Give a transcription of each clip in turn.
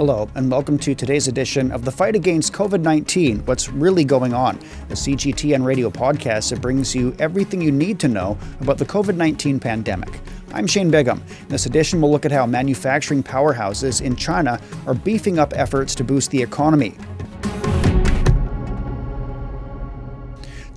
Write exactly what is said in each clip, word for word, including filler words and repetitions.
Hello, and welcome to today's edition of The Fight Against COVID nineteen, What's Really Going On, the C G T N radio podcast that brings you everything you need to know about the COVID nineteen pandemic. I'm Shane Bigham. In this edition, we'll look at how manufacturing powerhouses in China are beefing up efforts to boost the economy.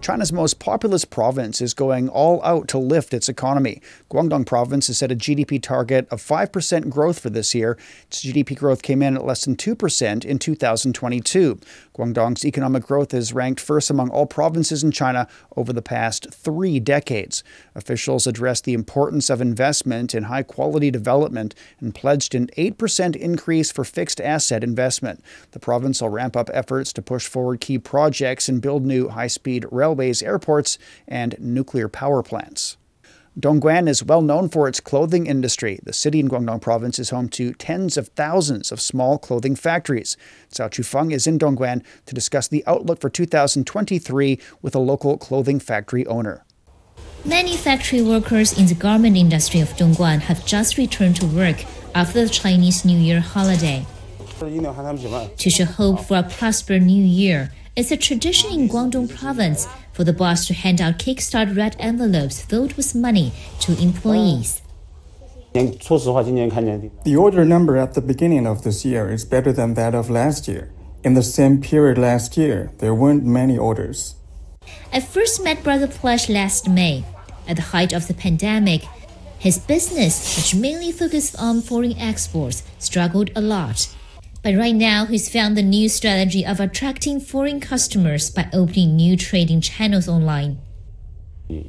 China's most populous province is going all out to lift its economy. Guangdong province has set a G D P target of five percent growth for this year. Its G D P growth came in at less than two percent in two thousand twenty-two. Guangdong's economic growth is ranked first among all provinces in China over the past three decades. Officials addressed the importance of investment in high-quality development and pledged an eight percent increase for fixed asset investment. The province will ramp up efforts to push forward key projects and build new high-speed rail railways, airports, and nuclear power plants. Dongguan is well known for its clothing industry. The city in Guangdong province is home to tens of thousands of small clothing factories. Cao Chufeng is in Dongguan to discuss the outlook for two thousand twenty-three with a local clothing factory owner. Many factory workers in the garment industry of Dongguan have just returned to work after the Chinese New Year holiday. To show hope for a prosperous New Year, it's a tradition in Guangdong province for the boss to hand out Kickstart red envelopes filled with money to employees. The order number at the beginning of this year is better than that of last year. In the same period last year, there weren't many orders. I first met Brother Plesh last May. At the height of the pandemic, his business, which mainly focused on foreign exports, struggled a lot. But right now, he's found the new strategy of attracting foreign customers by opening new trading channels online. We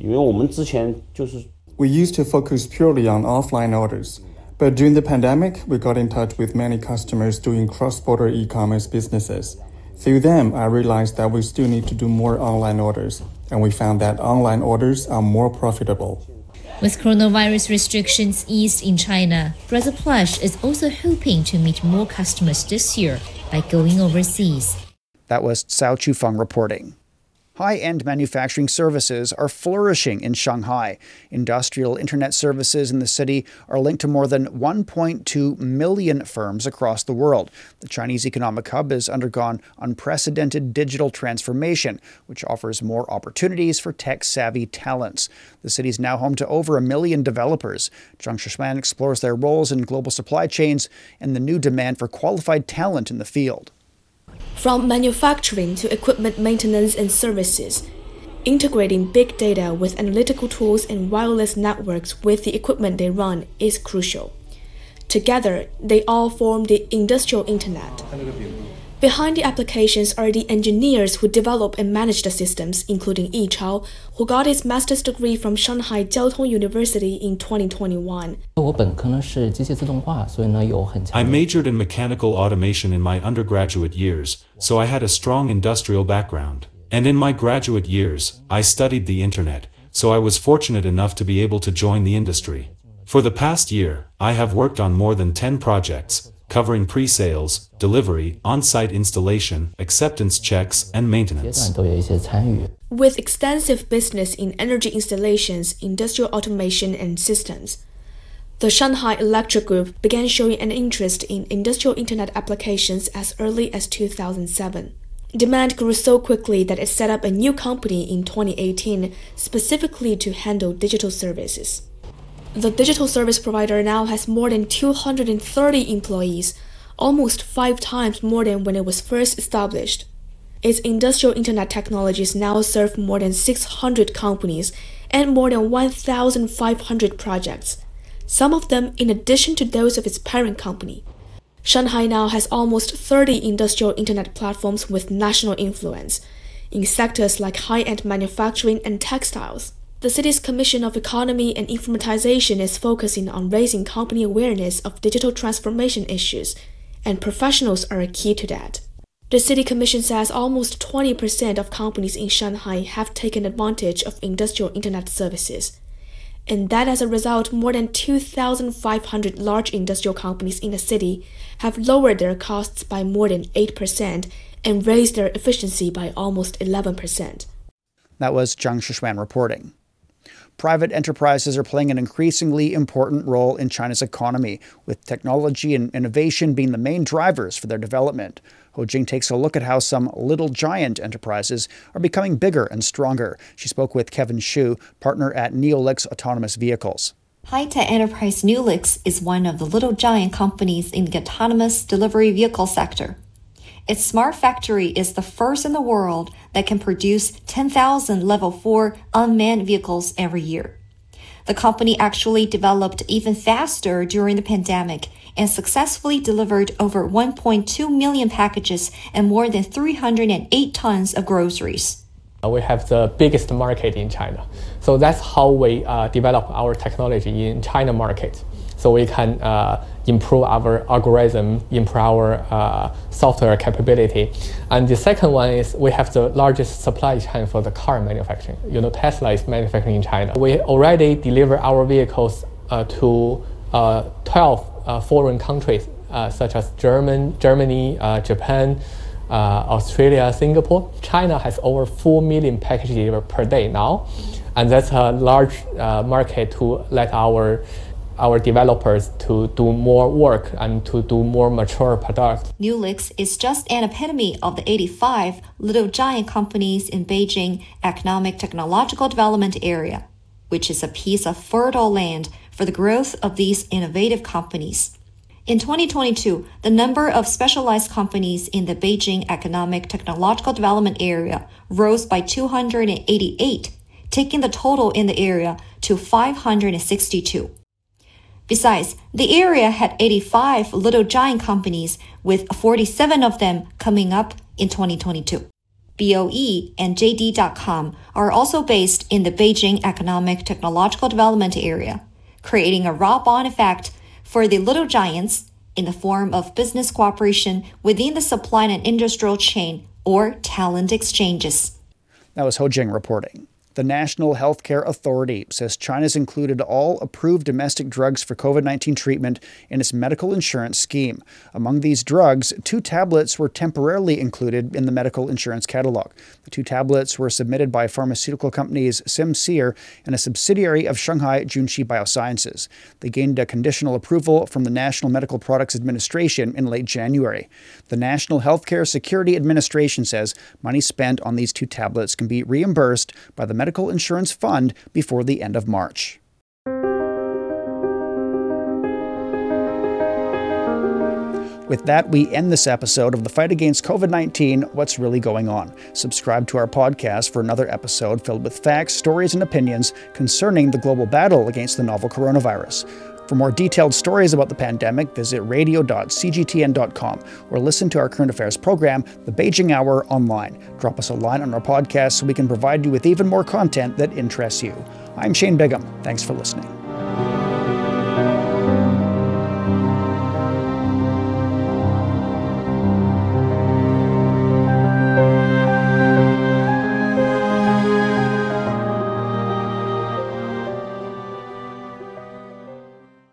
used to focus purely on offline orders, but during the pandemic, we got in touch with many customers doing cross-border e-commerce businesses. Through them, I realized that we still need to do more online orders, and we found that online orders are more profitable. With coronavirus restrictions eased in China, Brother Plesh is also hoping to meet more customers this year by going overseas. That was Cao Chufeng reporting. High-end manufacturing services are flourishing in Shanghai. Industrial internet services in the city are linked to more than one point two million firms across the world. The Chinese economic hub has undergone unprecedented digital transformation, which offers more opportunities for tech-savvy talents. The city is now home to over a million developers. Zhang Shishuan explores their roles in global supply chains and the new demand for qualified talent in the field. From manufacturing to equipment maintenance and services, integrating big data with analytical tools and wireless networks with the equipment they run is crucial. Together, they all form the industrial internet. Behind the applications are the engineers who develop and manage the systems, including Yi Chao, who got his master's degree from Shanghai Jiao Tong University in twenty twenty-one. I majored in mechanical automation in my undergraduate years, so I had a strong industrial background. And in my graduate years, I studied the internet, so I was fortunate enough to be able to join the industry. For the past year, I have worked on more than ten projects, covering pre-sales, delivery, on-site installation, acceptance checks, and maintenance. With extensive business in energy installations, industrial automation, and systems, the Shanghai Electric Group began showing an interest in industrial internet applications as early as two thousand seven. Demand grew so quickly that it set up a new company in twenty eighteen specifically to handle digital services. The digital service provider now has more than two hundred thirty employees, almost five times more than when it was first established. Its industrial internet technologies now serve more than six hundred companies and more than one thousand five hundred projects, some of them in addition to those of its parent company. Shanghai now has almost thirty industrial internet platforms with national influence, in sectors like high-end manufacturing and textiles. The city's Commission of Economy and Informatization is focusing on raising company awareness of digital transformation issues, and professionals are a key to that. The City Commission says almost twenty percent of companies in Shanghai have taken advantage of industrial internet services, and that as a result, more than two thousand five hundred large industrial companies in the city have lowered their costs by more than eight percent and raised their efficiency by almost eleven percent. That was Zhang Shishuan reporting. private enterprises are playing an increasingly important role in China's economy, with technology and innovation being the main drivers for their development. Ho Jing takes a look at how some little giant enterprises are becoming bigger and stronger. She spoke with Kevin Xu, partner at Neolix Autonomous Vehicles. High-tech enterprise Neolix is one of the little giant companies in the autonomous delivery vehicle sector. Its smart factory is the first in the world that can produce ten thousand level four unmanned vehicles every year. The company actually developed even faster during the pandemic and successfully delivered over one point two million packages and more than three hundred eight tons of groceries. We have the biggest market in China. So that's how we uh, develop our technology in China market. So we can uh, improve our algorithm, improve our uh, software capability. And the second one is we have the largest supply chain for the car manufacturing. You know, Tesla is manufacturing in China. We already deliver our vehicles uh, to uh, twelve uh, foreign countries, uh, such as German, Germany, uh, Japan, uh, Australia, Singapore. China has over four million packages delivered per day now. And that's a large uh, market to let our our developers to do more work and to do more mature products. Neolix is just an epitome of the eighty-five little giant companies in Beijing Economic Technological Development Area, which is a piece of fertile land for the growth of these innovative companies. In twenty twenty-two, the number of specialized companies in the Beijing Economic Technological Development Area rose by two hundred eighty-eight, taking the total in the area to five hundred sixty-two. Besides, the area had eighty-five little giant companies, with forty-seven of them coming up in twenty twenty-two. B O E and J D dot com are also based in the Beijing Economic Technological Development Area, creating a rub-on effect for the little giants in the form of business cooperation within the supply and industrial chain, or talent exchanges. That was Ho Jing reporting. The National Healthcare Authority says China's included all approved domestic drugs for COVID nineteen treatment in its medical insurance scheme. Among these drugs, two tablets were temporarily included in the medical insurance catalog. The two tablets were submitted by pharmaceutical companies Simcere and a subsidiary of Shanghai Junshi Biosciences. They gained a conditional approval from the National Medical Products Administration in late January. The National Healthcare Security Administration says money spent on these two tablets can be reimbursed by the Medical Insurance Fund before the end of March. With that, we end this episode of The Fight Against COVID nineteen, What's Really Going On. Subscribe to our podcast for another episode filled with facts, stories, and opinions concerning the global battle against the novel coronavirus. For more detailed stories about the pandemic, visit radio dot c g t n dot com or listen to our current affairs program, The Beijing Hour, online. Drop us a line on our podcast so we can provide you with even more content that interests you. I'm Shane Bigham. Thanks for listening.